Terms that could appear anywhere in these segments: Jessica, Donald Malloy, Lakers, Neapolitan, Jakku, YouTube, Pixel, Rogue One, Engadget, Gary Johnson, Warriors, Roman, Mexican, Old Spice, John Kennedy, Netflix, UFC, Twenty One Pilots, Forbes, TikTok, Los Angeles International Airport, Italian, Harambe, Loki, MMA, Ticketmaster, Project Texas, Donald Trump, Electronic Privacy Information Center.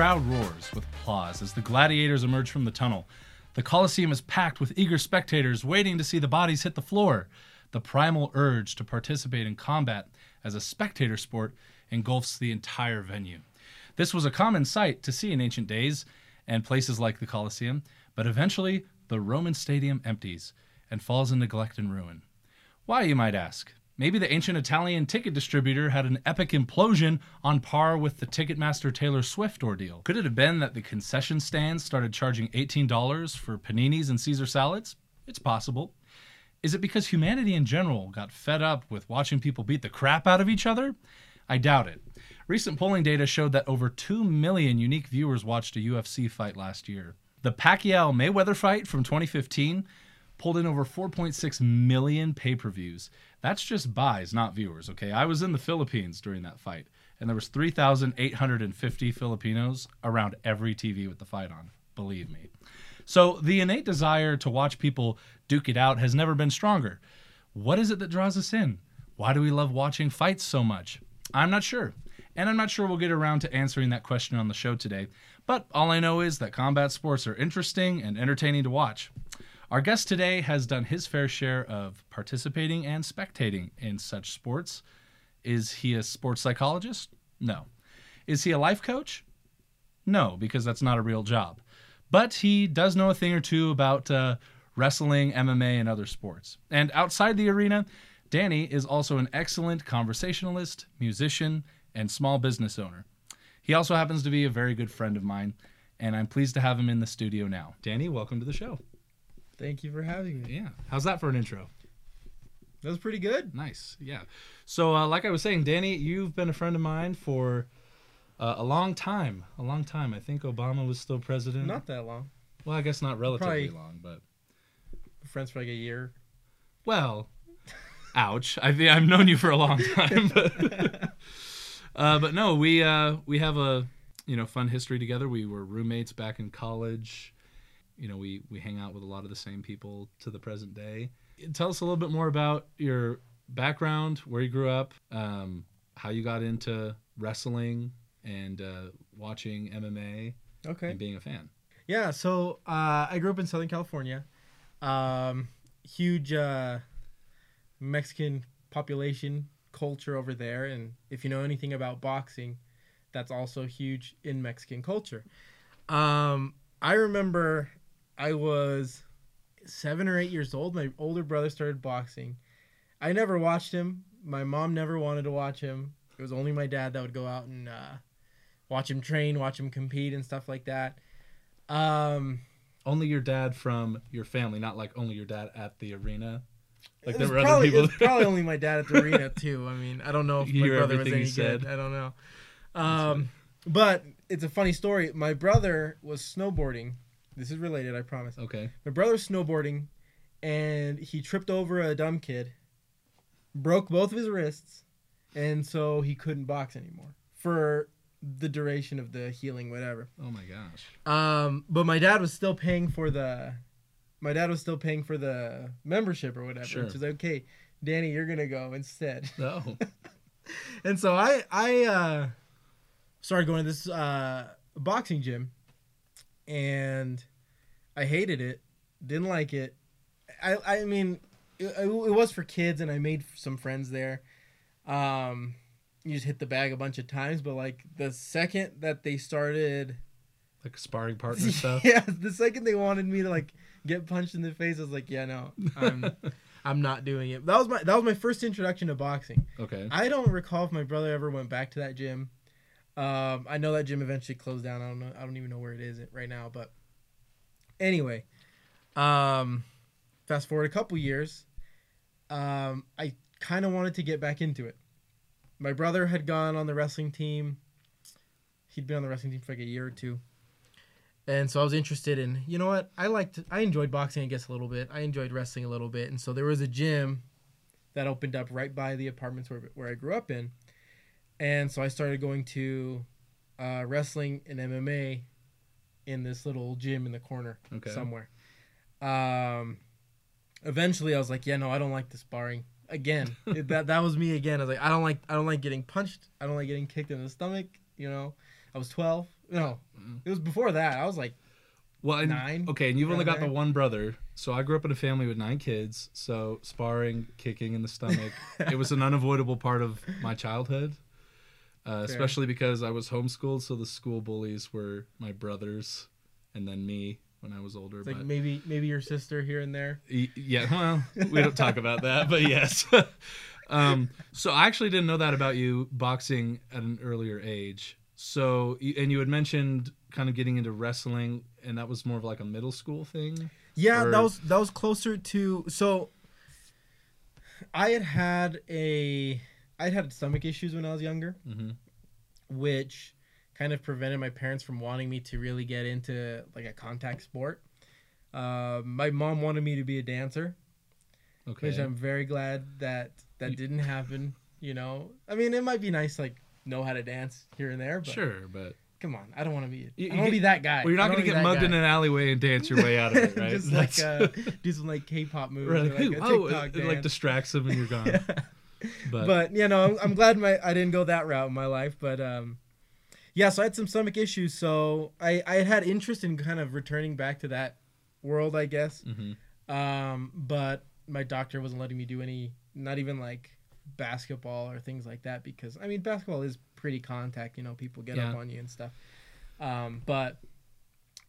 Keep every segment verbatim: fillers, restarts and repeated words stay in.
crowd roars with applause as the gladiators emerge from the tunnel. The Colosseum is packed with eager spectators waiting to see the bodies hit the floor. The primal urge to participate in combat as a spectator sport engulfs the entire venue. This was a common sight to see in ancient days and places like the Colosseum, but eventually the Roman stadium empties and falls in neglect and ruin. Why, you might ask? Maybe the ancient Italian ticket distributor had an epic implosion on par with the Ticketmaster Taylor Swift ordeal. Could it have been that the concession stands started charging eighteen dollars for paninis and Caesar salads? It's possible. Is it because humanity in general got fed up with watching people beat the crap out of each other? I doubt it. Recent polling data showed that over two million unique viewers watched a U F C fight last year. The Pacquiao-Mayweather fight from twenty fifteen pulled in over four point six million pay-per-views. That's just buys, not viewers, okay? I was in the Philippines during that fight, and there was three thousand eight hundred fifty Filipinos around every T V with the fight on, believe me. So the innate desire to watch people duke it out has never been stronger. What is it that draws us in? Why do we love watching fights so much? I'm not sure. And I'm not sure we'll get around to answering that question on the show today, but all I know is that combat sports are interesting and entertaining to watch. Our guest today has done his fair share of participating and spectating in such sports. Is he a sports psychologist? No. Is he a life coach? No, because that's not a real job. But he does know a thing or two about uh, wrestling, M M A, and other sports. And outside the arena, Danny is also an excellent conversationalist, musician, and small business owner. He also happens to be a very good friend of mine, and I'm pleased to have him in the studio now. Danny, welcome to the show. Thank you for having me. Yeah. How's that for an intro? That was pretty good. Nice. Yeah. So uh, like I was saying, Danny, you've been a friend of mine for uh, a long time. A long time. I think Obama was still president. Not that long. Well, I guess not relatively Probably long, but... friends for like a year. Well, ouch. I think I've known you for a long time. But, uh, but no, we uh, we have a you know fun history together. We were roommates back in college. You know, we, we hang out with a lot of the same people to the present day. Tell us a little bit more about your background, where you grew up, um, how you got into wrestling and uh, watching M M A okay. and being a fan. Yeah, so uh, I grew up in Southern California. Um, huge uh, Mexican population culture over there. And if you know anything about boxing, that's also huge in Mexican culture. Um, I remember... I was seven or eight years old. My older brother started boxing. I never watched him. My mom never wanted to watch him. It was only my dad that would go out and uh, watch him train, watch him compete and stuff like that. Um, only your dad from your family, not like only your dad at the arena. Like there were probably, other people. It's probably only my dad at the arena too. I mean, I don't know if my Hear brother was any good. I don't know. Um, but it's a funny story. My brother was snowboarding. This is related, I promise. Okay. My brother's snowboarding, and he tripped over a dumb kid, broke both of his wrists, and so he couldn't box anymore for the duration of the healing, whatever. Oh my gosh. Um, but my dad was still paying for the, my dad was still paying for the membership or whatever. Sure. Which was like, okay, Danny, you're gonna go instead. Oh. And so I I uh, started going to this uh, boxing gym. And I hated it, didn't like it. I I mean, it, it was for kids, and I made some friends there. Um, you just hit the bag a bunch of times, but like the second that they started, like sparring partner stuff. Yeah, the second they wanted me to like get punched in the face, I was like, yeah, no, I'm I'm not doing it. That was my that was my first introduction to boxing. Okay. I don't recall if my brother ever went back to that gym. Um, I know that gym eventually closed down. I don't know. I don't even know where it is right now. But anyway, um, fast forward a couple years. Um, I kind of wanted to get back into it. My brother had gone on the wrestling team. He'd been on the wrestling team for like a year or two. And so I was interested in, you know what? I liked, I enjoyed boxing, I guess, a little bit. I enjoyed wrestling a little bit. And so there was a gym that opened up right by the apartments where, where I grew up in. And so I started going to uh, wrestling and M M A in this little gym in the corner okay. somewhere. Um, eventually, I was like, "Yeah, no, I don't like the sparring again." it, that that was me again. I was like, "I don't like I don't like getting punched. I don't like getting kicked in the stomach. You know, I was twelve. No, mm-hmm. It was before that. I was like well, and, nine. Okay, and you've only got there. the one brother. So I grew up in a family with nine kids. So sparring, kicking in the stomach, it was an unavoidable part of my childhood. Uh, especially because I was homeschooled, so the school bullies were my brothers, and then me when I was older. It's like but... maybe maybe your sister here and there. Yeah, well, we don't talk about that, but yes. um, so I actually didn't know that about you boxing at an earlier age. So and you had mentioned kind of getting into wrestling, and that was more of like a middle school thing. Yeah, or... that was that was closer to. So I had had a. I had stomach issues when I was younger, mm-hmm. which kind of prevented my parents from wanting me to really get into like a contact sport. Uh, my mom wanted me to be a dancer, okay. which I'm very glad that that you... didn't happen. You know, I mean, it might be nice to like know how to dance here and there, but sure, but come on, I don't want to be. You, I want to be that guy. Well, you're not going to get mugged guy. in an alleyway and dance your way out of it, right? Just like uh, do some like K-pop moves, right. or, like, a oh, TikTok it, dance. It like distracts them and you're gone. yeah. But. but, you know, I'm, I'm glad my I didn't go that route in my life. But, um, yeah, so I had some stomach issues. So I, I had interest in kind of returning back to that world, I guess. Mm-hmm. Um, but my doctor wasn't letting me do any, not even like basketball or things like that. Because, I mean, basketball is pretty contact. You know, people get yeah. up on you and stuff. Um, but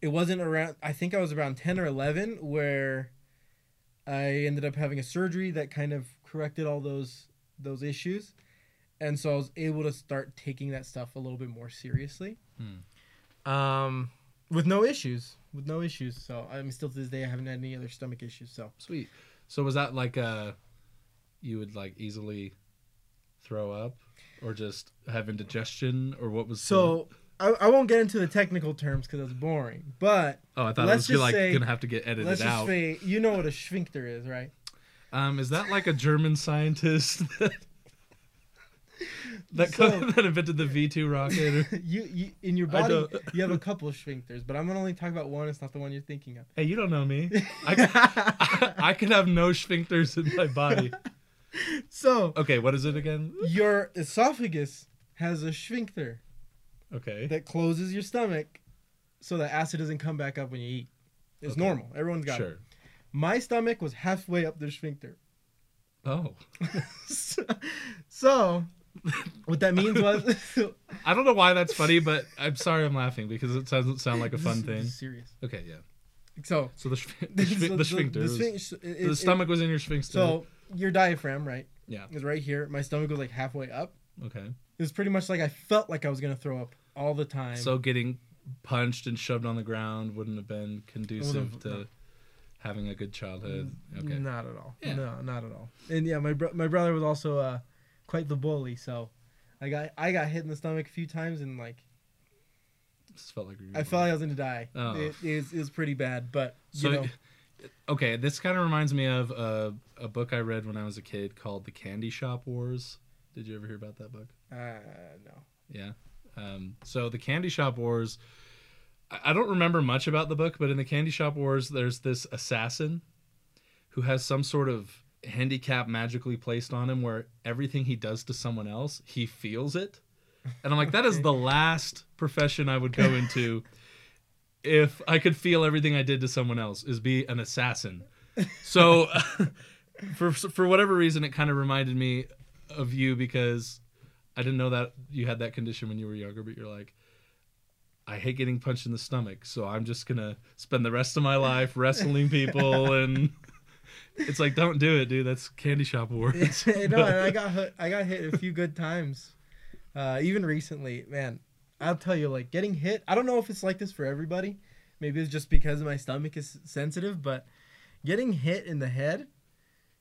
it wasn't around, I think I was around ten or eleven where I ended up having a surgery that kind of corrected all those those issues, and so I was able to start taking that stuff a little bit more seriously, hmm. um with no issues with no issues so I'm still to this day I haven't had any other stomach issues. So sweet. So was that like uh you would like easily throw up or just have indigestion, or what was so the... I, I won't get into the technical terms because that's boring, but oh I thought I was just like say, gonna have to get edited let's just out say, you know what a sphincter is, right? Um, is that like a German scientist that that, so, co- that invented the V two rocket? Or... you, you in your body you have a couple of sphincters, but I'm gonna only talk about one. It's not the one you're thinking of. Hey, you don't know me. I could, I, I could have no sphincters in my body. So okay, what is it again? Your esophagus has a sphincter. Okay. That closes your stomach, so that acid doesn't come back up when you eat. It's okay. normal. Everyone's got sure. it. My stomach was halfway up the sphincter. Oh. so, so, what that means was... I don't know why that's funny, but I'm sorry I'm laughing because it doesn't sound like a fun this, thing. This is serious. Okay, yeah. So... So the, the, so the sphincter the, the, was, it, it, the stomach it, was in your sphincter. So, your diaphragm, right? Yeah. It was right here. My stomach was like halfway up. Okay. It was pretty much like I felt like I was going to throw up all the time. So, getting punched and shoved on the ground wouldn't have been conducive to... No. Having a good childhood. Okay. Not at all. Yeah. No, not at all. And yeah, my bro- my brother was also uh, quite the bully, so I got I got hit in the stomach a few times and like just felt like I wrong. felt like I was gonna die. Oh. It, it, was, it was pretty bad, but you so, know. Okay, this kind of reminds me of uh, a book I read when I was a kid called The Candy Shop Wars. Did you ever hear about that book? Uh, no. Yeah. Um, so The Candy Shop Wars. I don't remember much about the book, but in The Candy Shop Wars, there's this assassin who has some sort of handicap magically placed on him where everything he does to someone else, he feels it. And I'm like, that is the last profession I would go into if I could feel everything I did to someone else, is be an assassin. So for for whatever reason, it kind of reminded me of you because I didn't know that you had that condition when you were younger, but you're like, I hate getting punched in the stomach, so I'm just going to spend the rest of my life wrestling people. And it's like, don't do it, dude. That's Candy Shop Wars. Yeah, no, and I got hit, I got hit a few good times, uh, even recently. Man, I'll tell you, like, getting hit, I don't know if it's like this for everybody. Maybe it's just because my stomach is sensitive, but getting hit in the head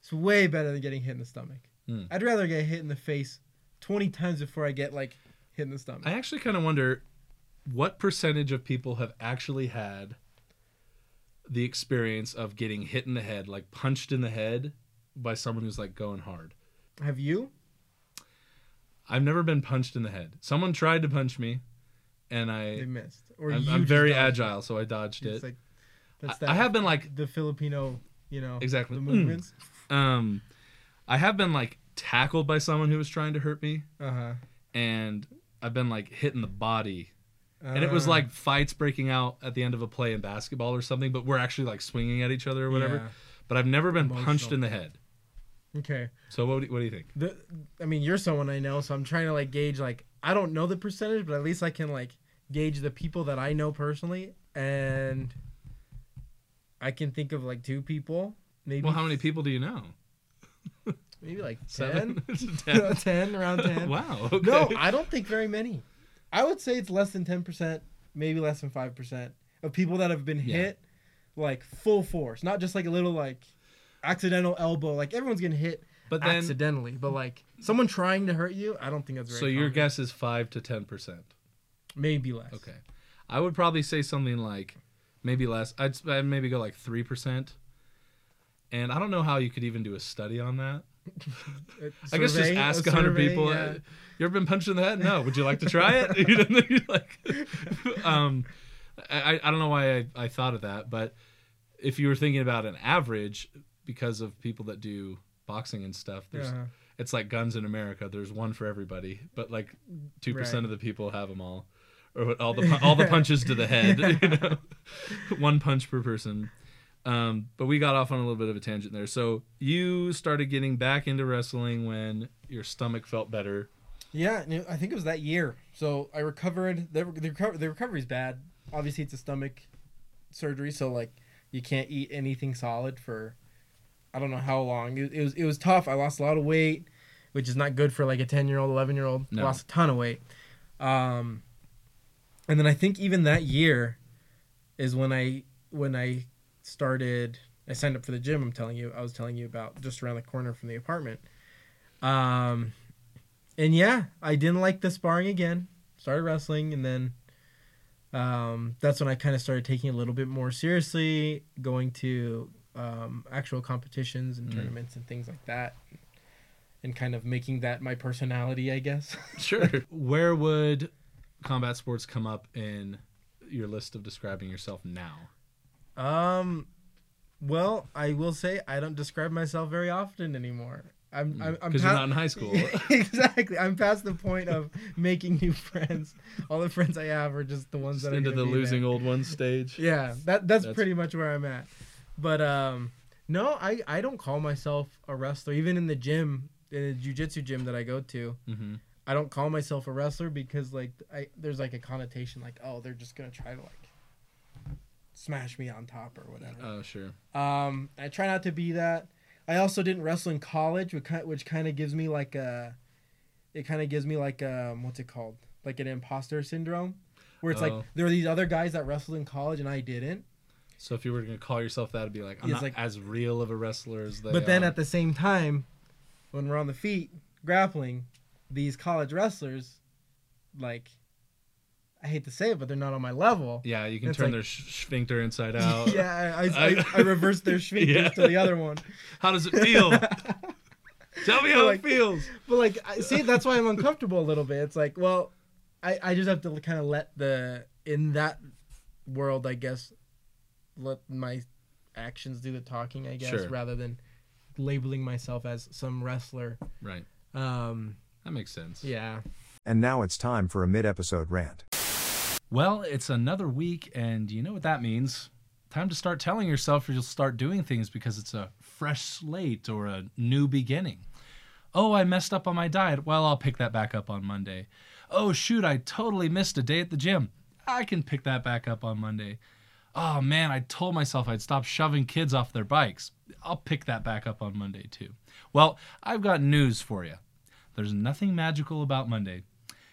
is way better than getting hit in the stomach. Mm. I'd rather get hit in the face twenty times before I get, like, hit in the stomach. I actually kind of wonder... what percentage of people have actually had the experience of getting hit in the head, like punched in the head by someone who's like going hard? Have you? I've never been punched in the head. Someone tried to punch me and I they missed. Or I'm, you I'm very agile, it. so I dodged it's it. Like, that's that, I have been like the Filipino, you know, exactly. the movements. Mm. Um, I have been like tackled by someone who was trying to hurt me. Uh-huh. And I've been like hit in the body. And it was like fights breaking out at the end of a play in basketball or something, but we're actually like swinging at each other or whatever. Yeah. But I've never been Emotional. punched in the head. Okay. So what do you, what do you think? The, I mean, you're someone I know, so I'm trying to like gauge, like, I don't know the percentage, but at least I can like gauge the people that I know personally. And I can think of like two people. Maybe. Well, how many people do you know? Maybe like ten. ten. ten, around ten. Wow. Okay. No, I don't think very many. I would say it's less than ten percent, maybe less than five percent of people that have been yeah. hit, like, full force. Not just, like, a little, like, accidental elbow. Like, everyone's getting hit but then, accidentally. But, like, someone trying to hurt you, I don't think that's very So common. Your guess is five to ten percent? Maybe less. Okay. I would probably say something like maybe less. I'd, I'd maybe go, like, three percent. And I don't know how you could even do a study on that. Survey, I guess just ask a hundred people. Yeah. You ever been punched in the head? No. Would you like to try it? You know, you're like, um, I I don't know why I, I thought of that, but if you were thinking about an average, because of people that do boxing and stuff, there's uh-huh. it's like guns in America. There's one for everybody, but like two percent right. of the people have them all, or all the all the punches to the head. Yeah. You know, one punch per person. Um, but we got off on a little bit of a tangent there. So you started getting back into wrestling when your stomach felt better. Yeah, I think it was that year. So I recovered. The, the, recover, the recovery's bad. Obviously, it's a stomach surgery, so like you can't eat anything solid for I don't know how long. It, it was it was tough. I lost a lot of weight, which is not good for like a ten-year-old, eleven-year-old. No. I lost a ton of weight. Um, and then I think even that year is when I when I. started I signed up for the gym I'm telling you I was telling you about just around the corner from the apartment. Um and yeah, I didn't like the sparring again, started wrestling, and then um that's when I kind of started taking it a little bit more seriously, going to um actual competitions and mm. tournaments and things like that, and kind of making that my personality, I guess. Sure. Where would combat sports come up in your list of describing yourself now? Um, well, I will say I don't describe myself very often anymore. I'm, I'm, because you're not in high school. Exactly. I'm past the point of making new friends. All the friends I have are just the ones just that are into the losing there. Old ones stage. Yeah, that that's, that's pretty much where I'm at. But um, no, I, I don't call myself a wrestler. Even in the gym, in the jiu-jitsu gym that I go to, mm-hmm. I don't call myself a wrestler because like I there's like a connotation like, oh, they're just gonna try to like. Smash me on top or whatever. Oh, sure. Um, I try not to be that. I also didn't wrestle in college, which kind of gives me like a, it kind of gives me like um, what's it called? Like an imposter syndrome, where it's oh. like there are these other guys that wrestled in college and I didn't. So if you were gonna call yourself that, it'd be like I'm it's not like, as real of a wrestler as they. But then are. At the same time, when we're on the feet grappling, these college wrestlers, like. I hate to say it, but they're not on my level. Yeah, you can turn like, their sh- sphincter inside out. Yeah, I I, I, I reverse their sphincters yeah. to the other one. How does it feel? Tell me but how like, it feels. But like, I, see, that's why I'm uncomfortable a little bit. It's like, well, I, I just have to kind of let the in that world, I guess, let my actions do the talking, I guess, sure. rather than labeling myself as some wrestler. Right. Um. That makes sense. Yeah. And now it's time for a mid-episode rant. Well, it's another week, and you know what that means. Time to start telling yourself or you'll start doing things because it's a fresh slate or a new beginning. Oh, I messed up on my diet. Well, I'll pick that back up on Monday. Oh, shoot, I totally missed a day at the gym. I can pick that back up on Monday. Oh, man, I told myself I'd stop shoving kids off their bikes. I'll pick that back up on Monday, too. Well, I've got news for you. There's nothing magical about Monday,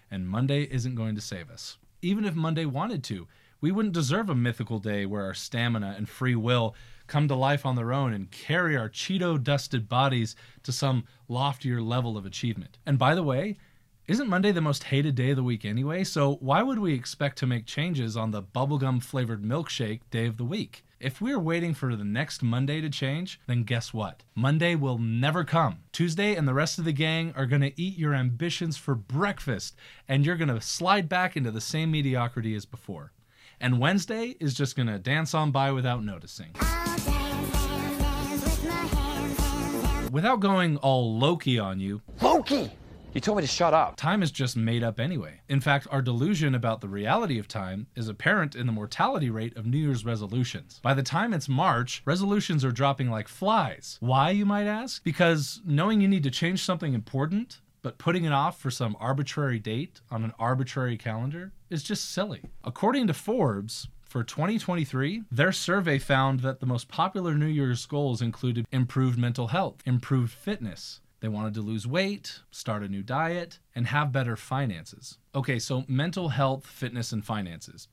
and Monday isn't going to save us. Even if Monday wanted to, we wouldn't deserve a mythical day where our stamina and free will come to life on their own and carry our Cheeto-dusted bodies to some loftier level of achievement. And by the way, isn't Monday the most hated day of the week anyway? So why would we expect to make changes on the bubblegum-flavored milkshake day of the week? If we're waiting for the next Monday to change, then guess what? Monday will never come. Tuesday and the rest of the gang are going to eat your ambitions for breakfast, and you're going to slide back into the same mediocrity as before. And Wednesday is just going to dance on by without noticing. Dance, dance, dance with hands, hands, hands. Without going all Loki on you. Loki! You told me to shut up. Time is just made up anyway. In fact, our delusion about the reality of time is apparent in the mortality rate of New Year's resolutions. By the time it's March, resolutions are dropping like flies. Why, you might ask? Because knowing you need to change something important, but putting it off for some arbitrary date on an arbitrary calendar is just silly. According to Forbes, for twenty twenty-three, their survey found that the most popular New Year's goals included improved mental health, improved fitness. They wanted to lose weight, start a new diet, and have better finances. Okay, so mental health, fitness, and finances.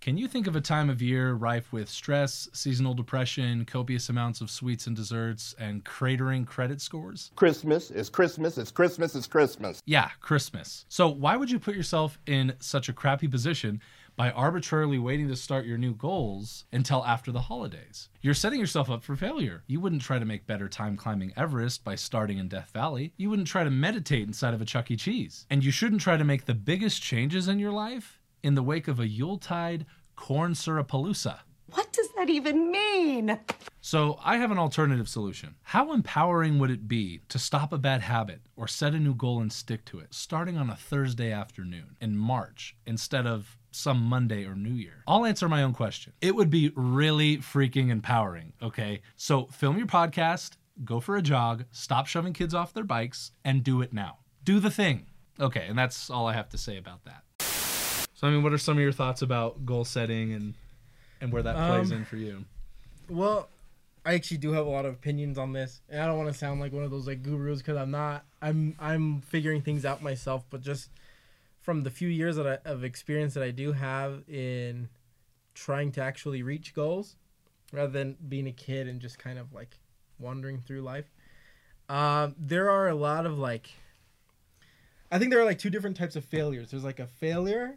Can you think of a time of year rife with stress, seasonal depression, copious amounts of sweets and desserts, and cratering credit scores? Christmas is Christmas is Christmas is Christmas. Yeah, Christmas. So why would you put yourself in such a crappy position by arbitrarily waiting to start your new goals until after the holidays? You're setting yourself up for failure. You wouldn't try to make better time climbing Everest by starting in Death Valley. You wouldn't try to meditate inside of a Chuck E. Cheese. And you shouldn't try to make the biggest changes in your life in the wake of a Yuletide corn syrupalooza. What does that even mean? So I have an alternative solution. How empowering would it be to stop a bad habit or set a new goal and stick to it, starting on a Thursday afternoon in March instead of some Monday or New Year? I'll answer my own question. It would be really freaking empowering, okay? So film your podcast, go for a jog, stop shoving kids off their bikes, and do it now. Do the thing. Okay, and that's all I have to say about that. So, I mean, what are some of your thoughts about goal setting and and where that plays um, in for you? Well, I actually do have a lot of opinions on this, and I don't want to sound like one of those like gurus because I'm not. I'm I'm figuring things out myself, but just from the few years that I, of experience that I do have in trying to actually reach goals, rather than being a kid and just kind of like wandering through life, uh, there are a lot of like. I think there are like two different types of failures. There's like a failure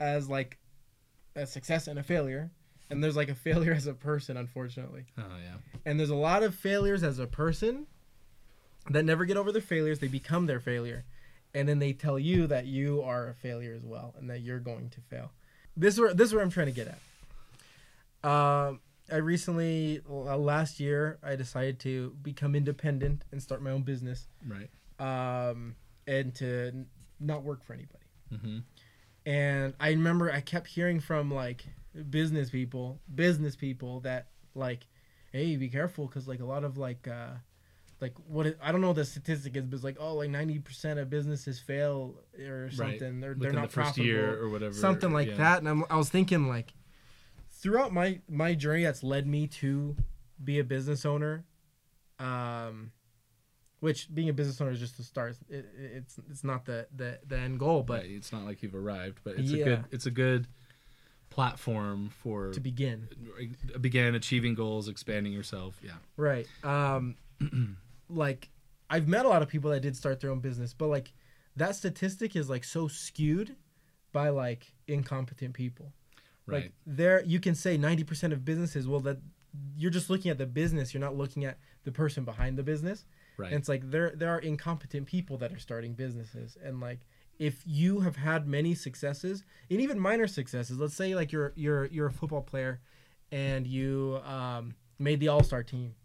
as like a success and a failure, and there's like a failure as a person, unfortunately. Oh yeah. And there's a lot of failures as a person that never get over their failures. They become their failure, and then they tell you that you are a failure as well and that you're going to fail. This is where, this is where I'm trying to get at. Um, I recently uh, last year I decided to become independent and start my own business. Right. Um, and to n- not work for anybody. Mm-hmm. And I remember I kept hearing from, like, business people, business people that, like, hey, be careful, because, like, a lot of, like, uh, like what it, I don't know what the statistic is, but it's like, oh, like, ninety percent of businesses fail or something. Right. They're, they're not the first profitable. Year or whatever. Something like yeah. that. And I'm, I was thinking, like, throughout my, my journey that's led me to be a business owner, um, which being a business owner is just the start. It, it's it's not the, the, the end goal, but yeah, it's not like you've arrived. But it's yeah. a good it's a good platform for to begin, begin achieving goals, expanding yourself. Yeah, right. Um, like I've met a lot of people that did start their own business, but like that statistic is like so skewed by like incompetent people. Right. Like there, you can say ninety percent of businesses. Well, that you're just looking at the business. You're not looking at the person behind the business. Right. And it's like there there are incompetent people that are starting businesses. And like if you have had many successes and even minor successes, let's say like you're you're you're a football player and you um, made the all-star team.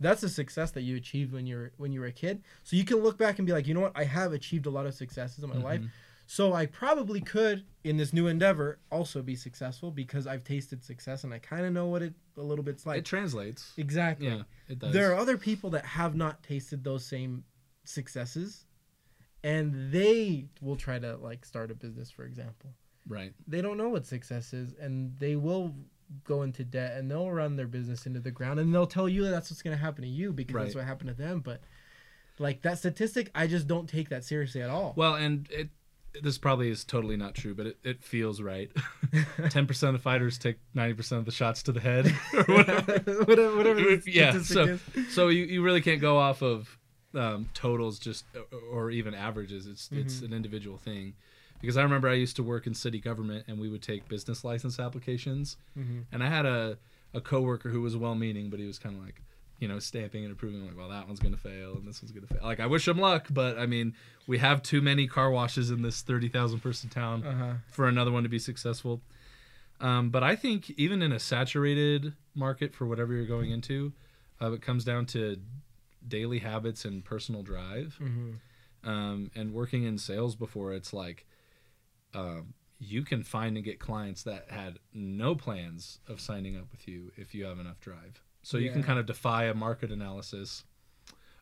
That's a success that you achieved when you're when you were a kid. So you can look back and be like, you know what, I have achieved a lot of successes in my mm-hmm. life. So I probably could in this new endeavor also be successful because I've tasted success and I kind of know what it a little bit's like. It translates. Exactly. Yeah, it does. There are other people that have not tasted those same successes and they will try to like start a business, for example. Right. They don't know what success is and they will go into debt and they'll run their business into the ground and they'll tell you that that's what's going to happen to you because right. that's what happened to them. But like that statistic, I just don't take that seriously at all. Well, and it, this probably is totally not true, but it, it feels right. ten percent of fighters take ninety percent of the shots to the head. Or whatever. whatever, whatever the yeah, so, is. So you, you really can't go off of um, totals just or even averages. It's mm-hmm. it's an individual thing. Because I remember I used to work in city government, and we would take business license applications. Mm-hmm. And I had a, a coworker who was well-meaning, but he was kind of like, you know, stamping and approving, like, well, that one's going to fail and this one's going to fail. Like, I wish him luck, but, I mean, we have too many car washes in this thirty thousand person town uh-huh. for another one to be successful. Um, but I think even in a saturated market for whatever you're going into, uh, it comes down to daily habits and personal drive. Mm-hmm. Um, and working in sales before, it's like um, you can find and get clients that had no plans of signing up with you if you have enough drive. So yeah. you can kind of defy a market analysis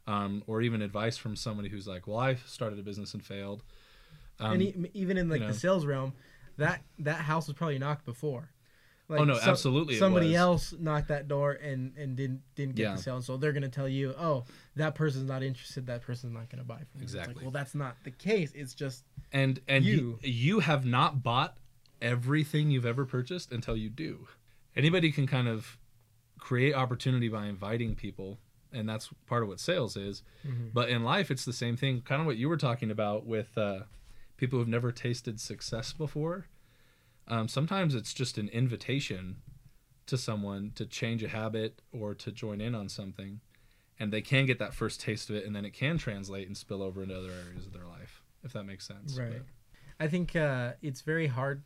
um, or even advice from somebody who's like, well, I started a business and failed. Um, and e- even in like you know, the sales realm, that that house was probably knocked before. Like, oh, no, some, absolutely. Somebody else knocked that door and, and didn't didn't get yeah. the sale. And so they're going to tell you, oh, that person's not interested. That person's not going to buy from you. Exactly. It's like, well, that's not the case. It's just and and you. you. You have not bought everything you've ever purchased until you do. Anybody can kind of create opportunity by inviting people. And that's part of what sales is. Mm-hmm. But in life, it's the same thing. Kind of what you were talking about with uh, people who've never tasted success before. Um, sometimes it's just an invitation to someone to change a habit or to join in on something, and they can get that first taste of it, and then it can translate and spill over into other areas of their life, if that makes sense. Right. But I think uh, it's very hard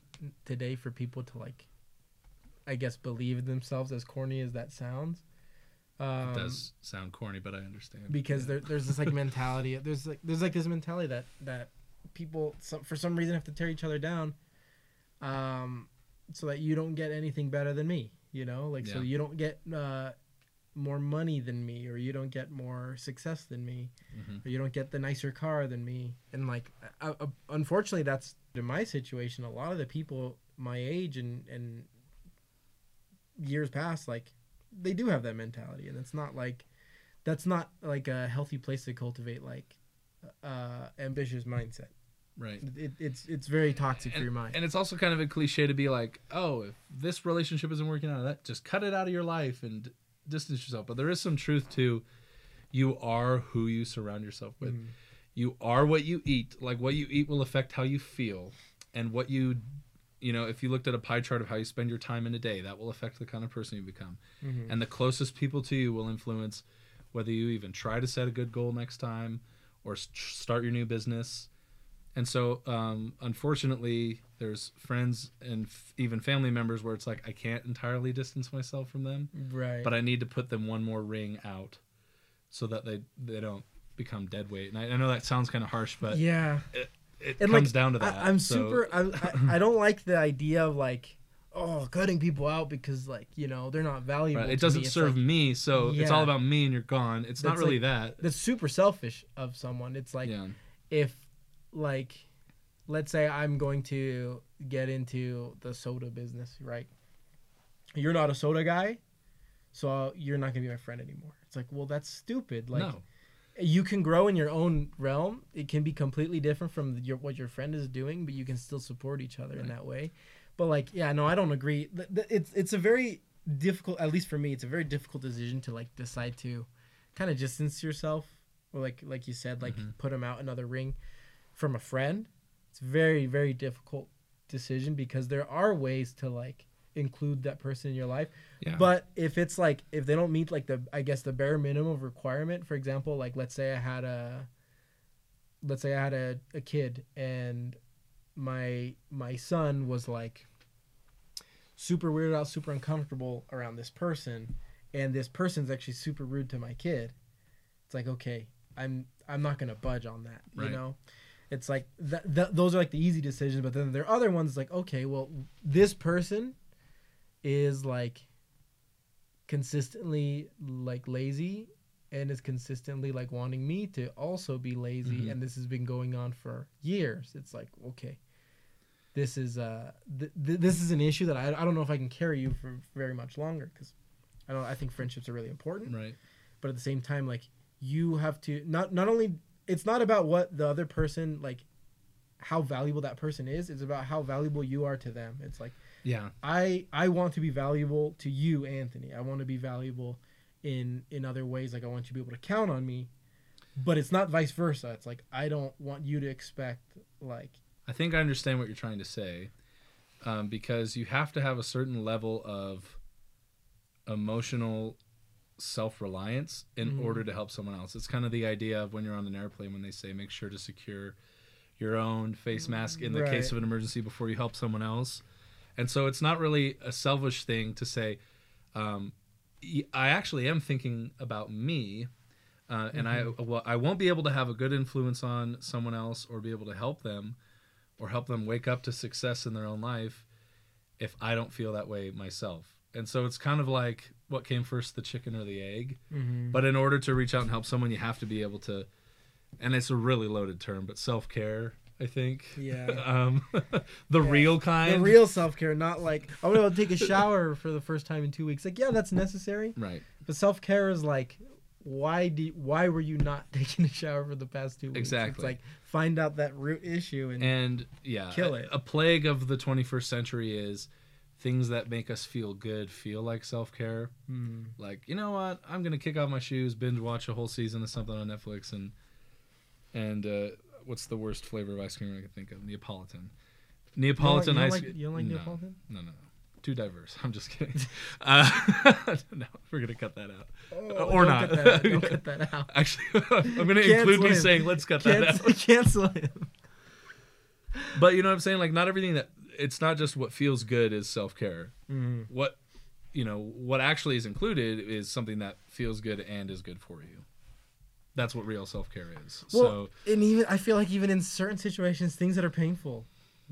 today for people to, like, I guess, believe in themselves, as corny as that sounds. Um, it does sound corny, but I understand. Because yeah. there, there's this, like, mentality. There's, like, there's like this mentality that, that people, some, for some reason, have to tear each other down. Um, so that you don't get anything better than me, you know, like, yeah. so you don't get, uh, more money than me, or you don't get more success than me, mm-hmm. or you don't get the nicer car than me. And like, I, I, unfortunately that's in my situation, a lot of the people my age and, and years past, like they do have that mentality, and it's not like, that's not like a healthy place to cultivate like, uh, ambitious mindset. Right. It, it's it's very toxic and, for your mind. And it's also kind of a cliche to be like, oh, if this relationship isn't working out, that just cut it out of your life and distance yourself. But there is some truth to you are who you surround yourself with. Mm. You are what you eat. Like what you eat will affect how you feel. And what you, you know, if you looked at a pie chart of how you spend your time in a day, that will affect the kind of person you become. Mm-hmm. And the closest people to you will influence whether you even try to set a good goal next time or start your new business. And so, um, unfortunately, there's friends and f- even family members where it's like, I can't entirely distance myself from them. Right. But I need to put them one more ring out so that they, they don't become dead weight. And I, I know that sounds kind of harsh, but yeah, it, it comes like, down to that. I, I'm so. super, I, I, I don't like the idea of like, oh, cutting people out because like, you know, they're not valuable. Right. It doesn't me. serve like, me. So yeah. it's all about me and you're gone. It's that's not really like, that. That's super selfish of someone. It's like, yeah. if, like, let's say I'm going to get into the soda business, right? You're not a soda guy, so you're not going to be my friend anymore. It's like, well, that's stupid. Like, no. You can grow in your own realm. It can be completely different from your, what your friend is doing, but you can still support each other right. in that way. But, like, yeah, no, I don't agree. It's, it's a very difficult, at least for me, it's a very difficult decision to, like, decide to kind of distance yourself or, like, like you said, like, mm-hmm. put them out another ring. From a friend, it's a very, very difficult decision because there are ways to like include that person in your life. Yeah. But if it's like, if they don't meet like the, I guess the bare minimum requirement, for example, like let's say I had a, let's say I had a, a kid and my, my son was like super weirded out, super uncomfortable around this person. And this person's actually super rude to my kid. It's like, okay, I'm, I'm not going to budge on that, right. you know? It's like th- th- those are like the easy decisions, but then there are other ones like, okay, well, this person is like consistently like lazy and is consistently like wanting me to also be lazy. Mm-hmm. And this has been going on for years. It's like, okay, this is uh, th- th- this is an issue that I, I don't know if I can carry you for very much longer because I don't I think friendships are really important. Right. But at the same time, like you have to not not only. It's not about what the other person, like, how valuable that person is. It's about how valuable you are to them. It's like, yeah, I I want to be valuable to you, Anthony. I want to be valuable in in other ways. Like, I want you to be able to count on me. But it's not vice versa. It's like, I don't want you to expect, like... I think I understand what you're trying to say. Um, because you have to have a certain level of emotional... self-reliance in mm-hmm. order to help someone else. It's kind of the idea of when you're on an airplane when they say make sure to secure your own face mask in the right. case of an emergency before you help someone else. And so it's not really a selfish thing to say, um, I actually am thinking about me. Uh, and mm-hmm. I well, I won't be able to have a good influence on someone else or be able to help them or help them wake up to success in their own life if I don't feel that way myself. And so it's kind of like what came first, the chicken or the egg. Mm-hmm. But in order to reach out and help someone, you have to be able to, and it's a really loaded term, but self-care, I think. Yeah. um, the yeah. real kind. The real self-care, not like, I'm going to take a shower for the first time in two weeks. Like, yeah, that's necessary. Right. But self-care is like, why do why were you not taking a shower for the past two weeks? Exactly. It's like, find out that root issue and, and yeah, kill it. A, a plague of the twenty-first century is things that make us feel good feel like self-care. Mm. Like, you know what? I'm going to kick off my shoes, binge watch a whole season of something on Netflix, and and uh, what's the worst flavor of ice cream I can think of? Neapolitan. Neapolitan you don't like, ice cream. You don't like, you don't like no. Neapolitan? No, no, no. Too diverse. I'm just kidding. Uh, no, we're gonna cut that out, oh, or not. Cut that out. Don't cut that out. Actually, I'm gonna include me saying, "Let's cut that out." Cancel him. But you know what I'm saying? Like, not everything that it's not just what feels good is self-care. Mm. What you know, what actually is included is something that feels good and is good for you. That's what real self-care is. Well, so, and even I feel like even in certain situations, things that are painful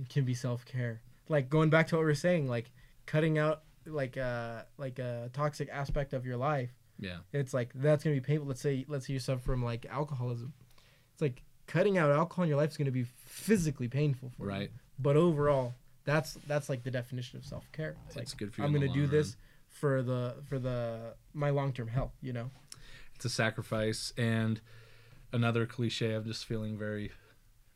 can be self-care. Like going back to what we were saying, like. Cutting out like uh like a toxic aspect of your life. Yeah. It's like that's gonna be painful. Let's say let's say you suffer from like alcoholism. It's like cutting out alcohol in your life is gonna be physically painful for right. you. But overall, that's that's like the definition of self care. It's, it's like good for you I'm gonna do this for the for the my long term health, you know? It's a sacrifice and another cliche I'm just feeling very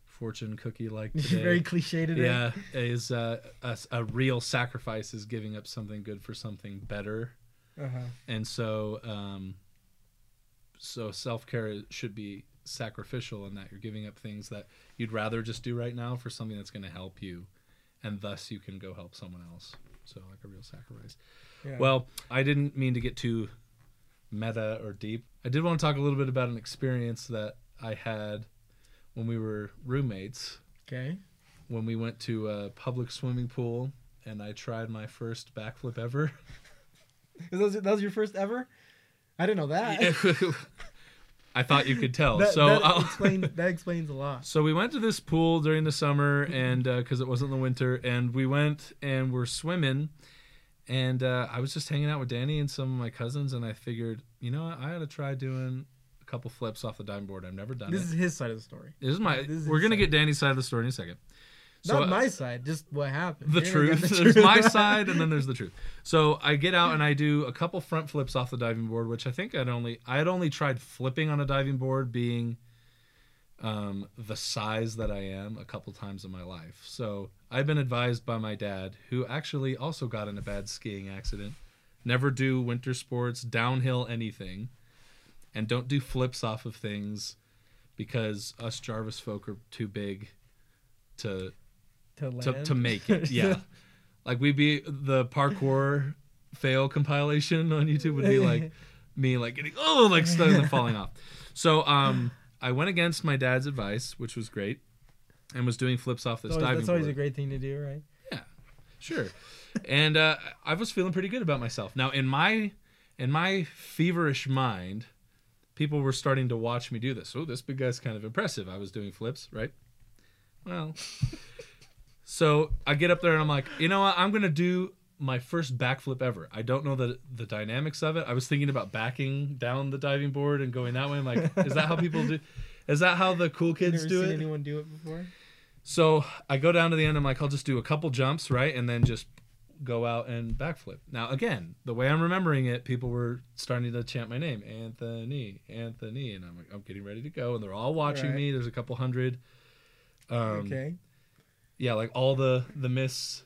fortune cookie like today. Very cliche today. Yeah, is uh, a, a real sacrifice is giving up something good for something better. Uh-huh. And so um, so self-care should be sacrificial in that you're giving up things that you'd rather just do right now for something that's going to help you, and thus you can go help someone else. So like a real sacrifice. Yeah. Well, I didn't mean to get too meta or deep. I did want to talk a little bit about an experience that I had when we were roommates, okay, when we went to a public swimming pool, and I tried my first backflip ever. that, was, that was your first ever? I didn't know that. Yeah. I thought you could tell. that, so that, explain, that explains a lot. So we went to this pool during the summer, and because uh, it wasn't the winter, and we went and we're swimming, and uh, I was just hanging out with Danny and some of my cousins, and I figured, you know what, I ought to try doing couple flips off the diving board. I've never done this it. This is his side of the story. This is my. This is we're going to get Danny's side of the story in a second. So, Not my uh, side, just what happened. The truth. the truth. There's my side, and then there's the truth. So I get out and I do a couple front flips off the diving board, which I think I'd only I had only tried flipping on a diving board, being um, the size that I am, a couple times in my life. So I've been advised by my dad, who actually also got in a bad skiing accident, never do winter sports, downhill anything. And don't do flips off of things because us Jarvis folk are too big to to, to, to make it. Yeah. Like we'd be the parkour fail compilation on YouTube would be like me like getting oh like stuck and falling off. So um I went against my dad's advice, which was great, and was doing flips off this always, diving that's always board. A great thing to do, right? Yeah. Sure. and uh, I was feeling pretty good about myself. Now in my in my feverish mind, people were starting to watch me do this. Oh, this big guy's kind of impressive. I was doing flips, right? Well, so I get up there and I'm like, you know what? I'm going to do my first backflip ever. I don't know the, the dynamics of it. I was thinking about backing down the diving board and going that way. I'm like, is that how people do? Is that how the cool kids I've never do seen it? Anyone do it before? So I go down to the end. I'm like, I'll just do a couple jumps, right? And then just go out and backflip. Now, again, the way I'm remembering it, people were starting to chant my name, Anthony, Anthony, and I'm like, I'm getting ready to go, and they're all watching right. me. There's a couple hundred. Um, okay. Yeah, like all the, the Miss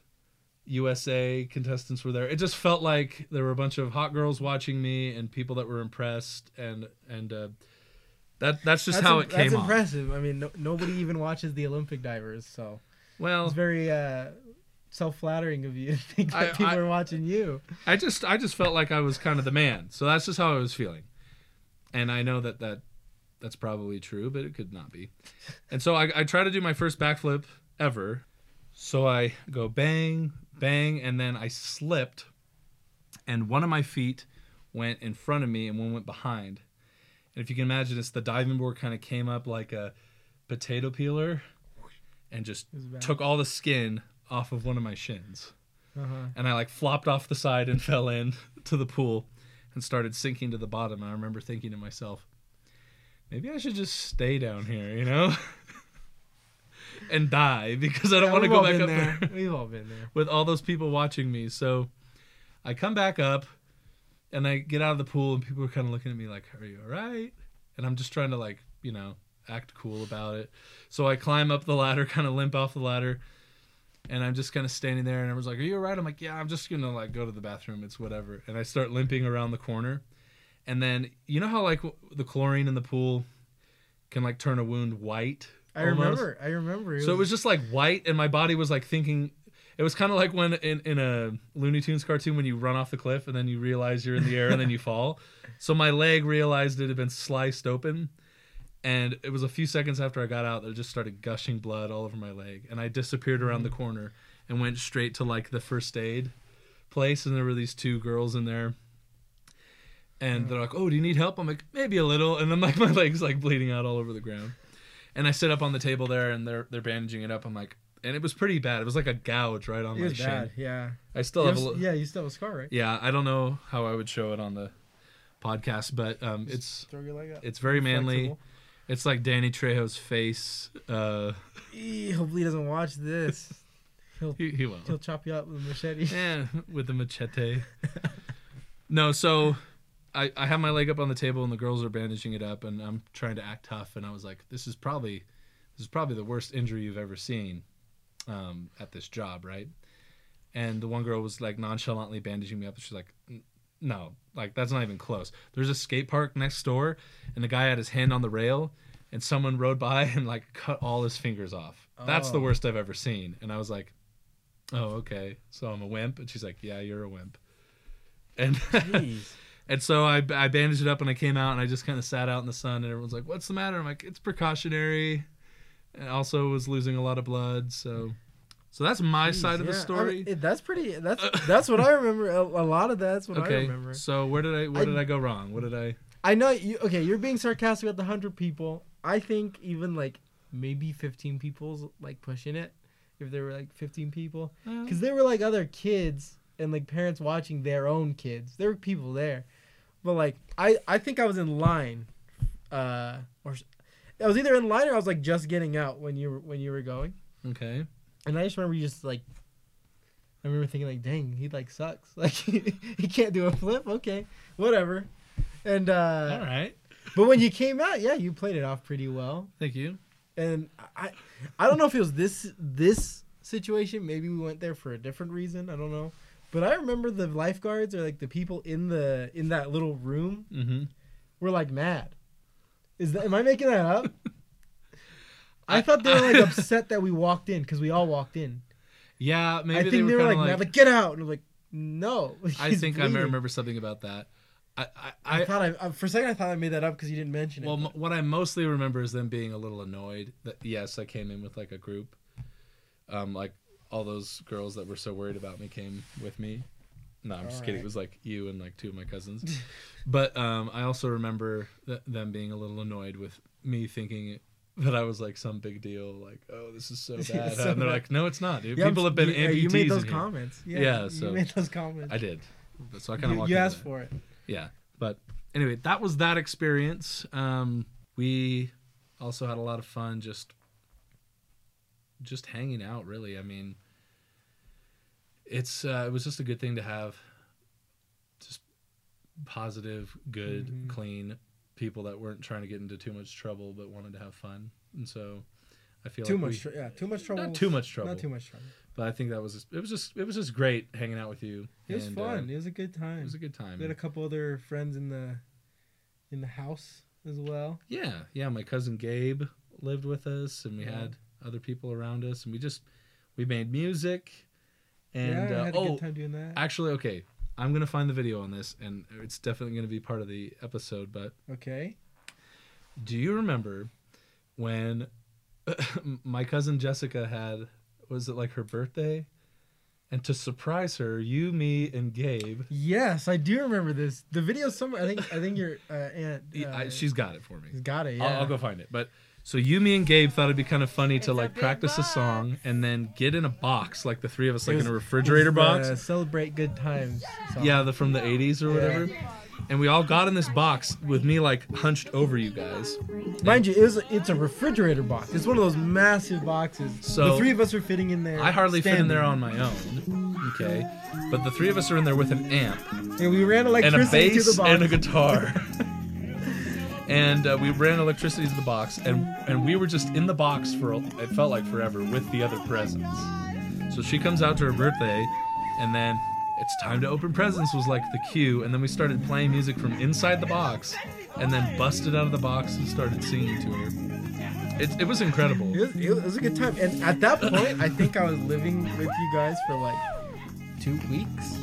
U S A contestants were there. It just felt like there were a bunch of hot girls watching me and people that were impressed, and and uh, that that's just that's how a, it came off. That's impressive. On. I mean, no, nobody even watches the Olympic divers, so well, it's very... Uh, self-flattering of you to think that I, people I, are watching you. I just I just felt like I was kind of the man. So that's just how I was feeling. And I know that, that that's probably true, but it could not be. And so I, I try to do my first backflip ever. So I go bang, bang, and then I slipped. And one of my feet went in front of me and one went behind. And if you can imagine, it's the diving board kind of came up like a potato peeler and just took all the skin off of one of my shins. Uh-huh. And I like flopped off the side and fell in to the pool and started sinking to the bottom. And I remember thinking to myself, maybe I should just stay down here, you know, and die because I don't yeah, want to go back up there. there. We've all been there. With all those people watching me. So I come back up and I get out of the pool and people are kind of looking at me like, are you all right? And I'm just trying to like, you know, act cool about it. So I climb up the ladder, kind of limp off the ladder. And I'm just kind of standing there, and everyone's like, are you all right? I'm like, yeah, I'm just going to, like, go to the bathroom. It's whatever. And I start limping around the corner. And then, you know how, like, w- the chlorine in the pool can, like, turn a wound white? I almost? remember. I remember. It so was... it was just, like, white, and my body was, like, thinking. It was kind of like when in, in a Looney Tunes cartoon when you run off the cliff, and then you realize you're in the air, and then you fall. So my leg realized it had been sliced open. And it was a few seconds after I got out that it just started gushing blood all over my leg. And I disappeared around the corner and went straight to, like, the first aid place. And there were these two girls in there. And they're like, oh, do you need help? I'm like, maybe a little. And I'm like, my leg's, like, bleeding out all over the ground. And I sit up on the table there, and they're they're bandaging it up. I'm like, and it was pretty bad. It was like a gouge right on it my was shin. Bad, yeah. I still you have was, a little. Yeah, you still have a scar, right? Yeah, I don't know how I would show it on the podcast, but um, it's throw your leg up. It's very manly. Flexible. It's like Danny Trejo's face. Uh, eee, hopefully he doesn't watch this. He'll, he, he won't. He'll chop you up with a machete. Yeah, with a machete. No, so I, I have my leg up on the table, and the girls are bandaging it up, and I'm trying to act tough. And I was like, this is probably this is probably the worst injury you've ever seen um, at this job, right? And the one girl was, like, nonchalantly bandaging me up. She's like, no, like, that's not even close. There's a skate park next door, and the guy had his hand on the rail, and someone rode by and, like, cut all his fingers off. Oh. That's the worst I've ever seen. And I was like, oh, okay, so I'm a wimp? And she's like, yeah, you're a wimp. And Jeez. And so I, I bandaged it up, and I came out, and I just kind of sat out in the sun, and everyone's like, what's the matter? I'm like, it's precautionary. And also was losing a lot of blood, so... So that's my Jeez, side yeah. of the story. I mean, that's pretty. That's that's what I remember. A, a lot of that's what okay, I remember. So where did I where I, did I go wrong? What did I? I know you. Okay, you're being sarcastic with the hundred people. I think even like maybe fifteen people's like pushing it. If there were like fifteen people, because there were like other kids and like parents watching their own kids. There were people there, but like I I think I was in line, uh, or I was either in line or I was like just getting out when you were, when you were going. Okay. And I just remember you just, like, I remember thinking, like, dang, he, like, sucks. Like, he can't do a flip. Okay, whatever. And, uh... all right. But when you came out, yeah, you played it off pretty well. Thank you. And I I don't know if it was this this situation. Maybe we went there for a different reason. I don't know. But I remember the lifeguards or, like, the people in the in that little room mm-hmm. were, like, mad. Is that, am I making that up? I thought they were like upset that we walked in because we all walked in. Yeah, maybe I think they were, they were like, like, like, get out. And I'm like, no. I think bleeding. I remember something about that. I, I, I, I thought I, I for a second I thought I made that up because you didn't mention well, it. Well, m- what I mostly remember is them being a little annoyed that yes, I came in with like a group, um, like all those girls that were so worried about me came with me. No, I'm all just right. kidding. It was like you and like two of my cousins, but um, I also remember th- them being a little annoyed with me thinking. It, That I was like some big deal, like, oh, this is so bad. Yeah, so and they're bad. Like, no, it's not, dude. Yeah, people have been amputees. Yeah, you made those comments. Yeah, yeah, so you made those comments. I did. So I kind of walked You asked that. For it. Yeah. But anyway, that was that experience. Um, we also had a lot of fun just just hanging out, really. I mean, it's uh, it was just a good thing to have just positive, good, mm-hmm. clean people that weren't trying to get into too much trouble but wanted to have fun. And so I feel too like much we, tr- yeah too much trouble not too much trouble not too much trouble but I think that was just, it was just it was just great hanging out with you. It was and, fun uh, it was a good time it was a good time. We had a couple other friends in the in the house as well. Yeah, yeah, my cousin Gabe lived with us, and we yeah. had other people around us, and we just we made music and yeah, I had uh, a good oh, time doing that. Actually, okay, I'm going to find the video on this, and it's definitely going to be part of the episode, but... Okay. Do you remember when my cousin Jessica had... Was it like her birthday? And to surprise her, you, me, and Gabe. Yes, I do remember this. The video's somewhere. I think I think your uh, aunt. Uh, I, she's got it for me. She's got it. Yeah. I'll, I'll go find it. But so you, me, and Gabe thought it'd be kind of funny it's to like a practice box. a song and then get in a box, like the three of us, like was, in a refrigerator box. The, uh, Celebrate Good Times. Song. Yeah, the from the eighties or whatever. Yeah. And we all got in this box with me like hunched over you guys. Mind you, it was, it's a refrigerator box. It's one of those massive boxes. So the three of us are fitting in there. I hardly standing. fit in there on my own. Okay. But the three of us are in there with an amp. And we ran electricity to the box. And a bass and a guitar. And uh, we ran electricity to the box. And, and we were just in the box for, it felt like forever, with the other presents. So she comes out to her birthday and then... It's time to open presents was like the cue, and then we started playing music from inside the box, and then busted out of the box and started singing to her. It, it was incredible. It was, it was a good time, and at that point, I think I was living with you guys for like two weeks.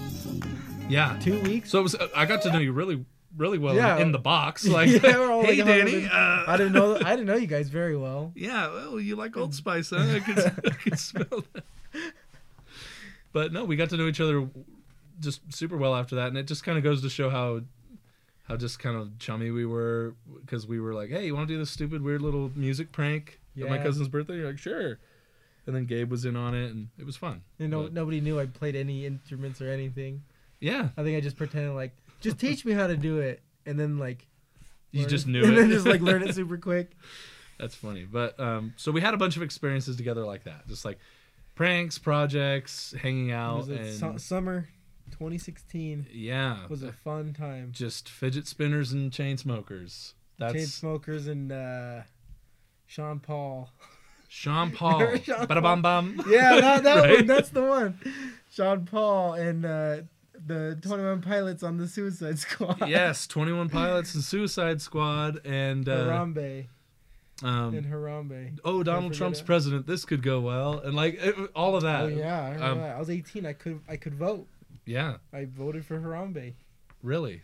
Yeah, two weeks. So it was. I got to know you really, really well yeah. in the box. Like, yeah, hey, Danny. Uh, I didn't know. I didn't know you guys very well. Yeah, well, you like Old Spice, huh? I could, I could smell that. But no, we got to know each other. Just super well after that, and it just kind of goes to show how how just kind of chummy we were, because we were like, hey, you want to do this stupid weird little music prank yeah. at my cousin's birthday? You're like, sure. And then Gabe was in on it, and it was fun. And no, but, nobody knew I played any instruments or anything. Yeah, I think I just pretended like, just teach me how to do it, and then like you just knew it. And then just like learn it super quick. That's funny. But um so we had a bunch of experiences together like that, just like pranks, projects, hanging out. Was it and su- summer twenty sixteen yeah, was a fun time. Just fidget spinners and chain smokers. That's chain smokers and uh, Sean Paul. Sean Paul. Ba bum bum. Yeah, that, that right? one, that's the one. Sean Paul and uh, the Twenty One Pilots on the Suicide Squad. Yes, Twenty One Pilots and Suicide Squad and uh, Harambe. Um, and Harambe. Oh, Donald Trump's that. president. This could go well, and like it, all of that. Oh yeah, I, um, that. I was eighteen. I could I could vote. Yeah. I voted for Harambe. Really?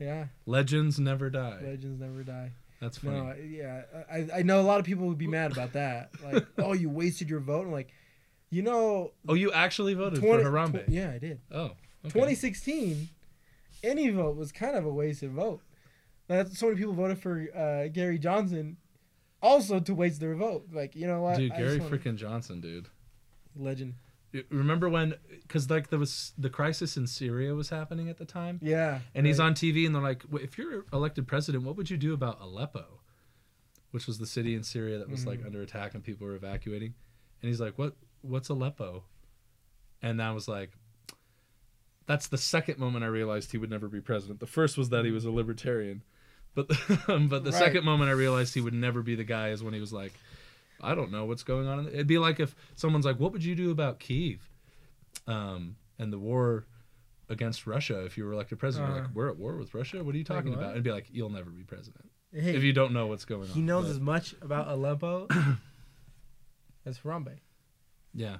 Yeah. Legends never die. Legends never die. That's funny. No, yeah. I, I know a lot of people would be mad about that. Like, oh, you wasted your vote. I'm like, you know. Oh, you actually voted twenty for Harambe? Tw- yeah, I did. Oh. Okay. twenty sixteen, any vote was kind of a wasted vote. That's, so many people voted for uh, Gary Johnson also to waste their vote. Like, you know what? Dude, Gary freaking wanna... Johnson, dude. Legend. Remember when, because like there was the crisis in Syria was happening at the time. Yeah. And right. he's on T V and they're like, well, if you're elected president, what would you do about Aleppo, which was the city in Syria that was mm-hmm. like under attack and people were evacuating? And he's like, what, what's Aleppo? And I was like, that's the second moment I realized he would never be president. The first was that he was a libertarian, but, but the right. second moment I realized he would never be the guy is when he was like, I don't know what's going on. It'd be like if someone's like, what would you do about Kyiv um, and the war against Russia if you were elected president? Uh-huh. Like, we're at war with Russia? What are you talking like about? It'd be like, you'll never be president hey, if you don't know what's going on. He knows but... as much about Aleppo as Harambe. Yeah.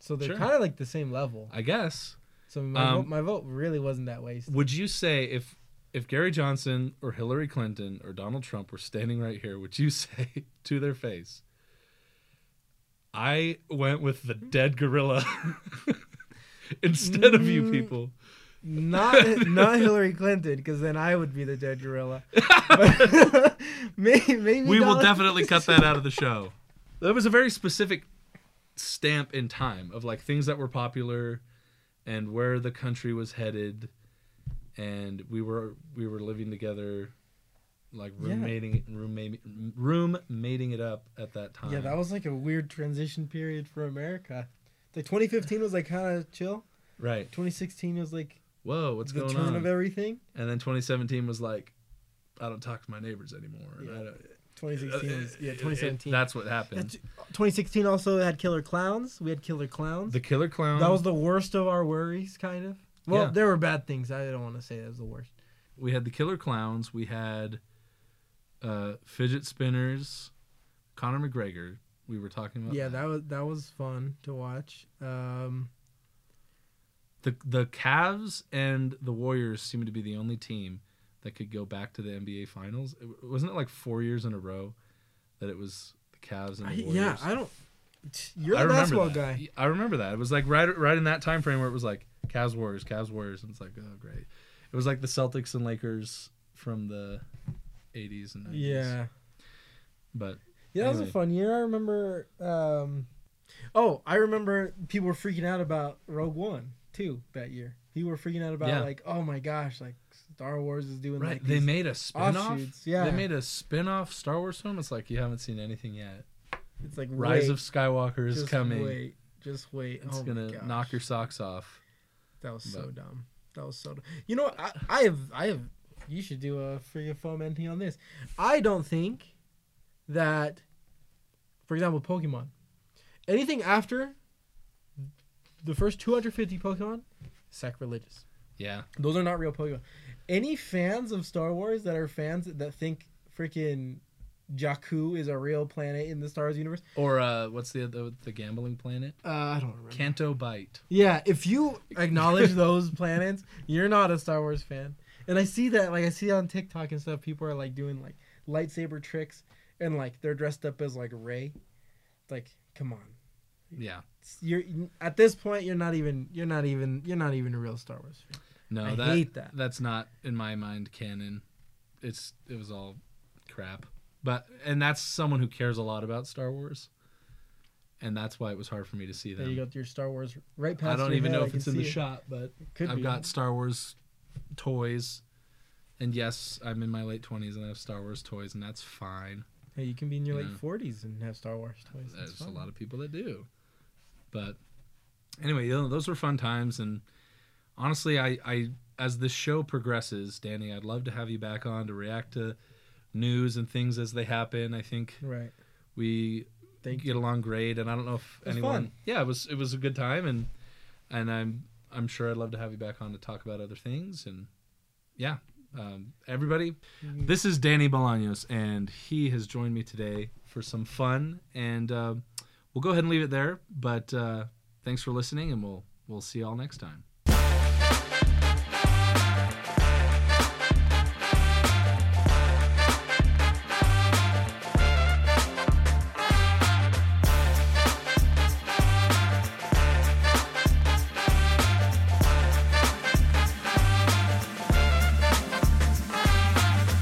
So they're sure. kind of like the same level. I guess. So my, um, vote, my vote really wasn't that wasted. Would you say if, if Gary Johnson or Hillary Clinton or Donald Trump were standing right here, would you say to their face, I went with the dead gorilla instead of you people? Not not Hillary Clinton, because then I would be the dead gorilla. But maybe, maybe we Donald will definitely cut that out of the show. That was a very specific stamp in time of like things that were popular and where the country was headed, and we were we were living together. Like roommating, yeah. roommating, room mating it up at that time. Yeah, that was like a weird transition period for America. Like twenty fifteen was like kind of chill. Right. twenty sixteen was like, whoa, what's going on? The turn of everything. And then twenty seventeen was like, I don't talk to my neighbors anymore. Yeah. I don't, twenty sixteen was, yeah, twenty seventeen. It, that's what happened. twenty sixteen also had Killer Clowns. We had Killer Clowns. The Killer Clowns. That was the worst of our worries, kind of. Well, yeah. There were bad things. I don't want to say that was the worst. We had the Killer Clowns. We had... Uh, fidget spinners, Conor McGregor. We were talking about. Yeah, that, that was that was fun to watch. Um, the the Cavs and the Warriors seemed to be the only team that could go back to the N B A Finals. It, wasn't it like four years in a row that it was the Cavs and the Warriors? I, yeah, I don't. You're the basketball that. guy. I remember that. It was like right right in that time frame where it was like Cavs Warriors, Cavs Warriors, and it's like, oh great. It was like the Celtics and Lakers from the eighties and nineties. Yeah. But yeah, that anyway. was a fun year. I remember um, oh, I remember people were freaking out about Rogue One too that year. People were freaking out about yeah. like, oh my gosh, like Star Wars is doing right. like they made a spin off. Yeah. They made a spin off Star Wars film. It's like you haven't seen anything yet. It's like Rise wait, of Skywalker is just coming. Wait, just wait. It's oh gonna my gosh. knock your socks off. That was but. so dumb. That was so dumb. You know what? I, I have I have you should do a free fomenting on this. I don't think that, for example, Pokemon. Anything after the first two hundred fifty Pokemon, sacrilegious. Yeah. Those are not real Pokemon. Any fans of Star Wars that are fans that think freaking Jakku is a real planet in the Star Wars universe, or uh, what's the, the the gambling planet? Uh, I don't remember. Canto Bight. Yeah, if you acknowledge those planets, you're not a Star Wars fan. And I see that, like I see on TikTok and stuff, people are like doing like lightsaber tricks, and like they're dressed up as like Rey. Like, come on. Yeah. You're at this point, you're not even, you're not even, you're not even a real Star Wars fan. No, I that, hate that. That's not in my mind canon. It's it was all crap. But and that's someone who cares a lot about Star Wars, and that's why it was hard for me to see that. You got your Star Wars right past. I don't your even head. know if I it's in the it. shop, but I've be. got Star Wars toys, and yes, I'm in my late twenties and I have Star Wars toys, and that's fine. Hey, you can be in your you late forties and have Star Wars toys. That's There's fun. a lot of people that do, but anyway, you know, those were fun times. And honestly, I, I as this show progresses, Danny, I'd love to have you back on to react to news and things as they happen. I think right. we Thank get you. along great, and I don't know if it was anyone. Fun. Yeah, it was it was a good time, and and I'm I'm sure I'd love to have you back on to talk about other things. And yeah, um, everybody, this is Danny Bolaños, and he has joined me today for some fun, and uh, we'll go ahead and leave it there. But uh, thanks for listening, and we'll we'll see y'all next time.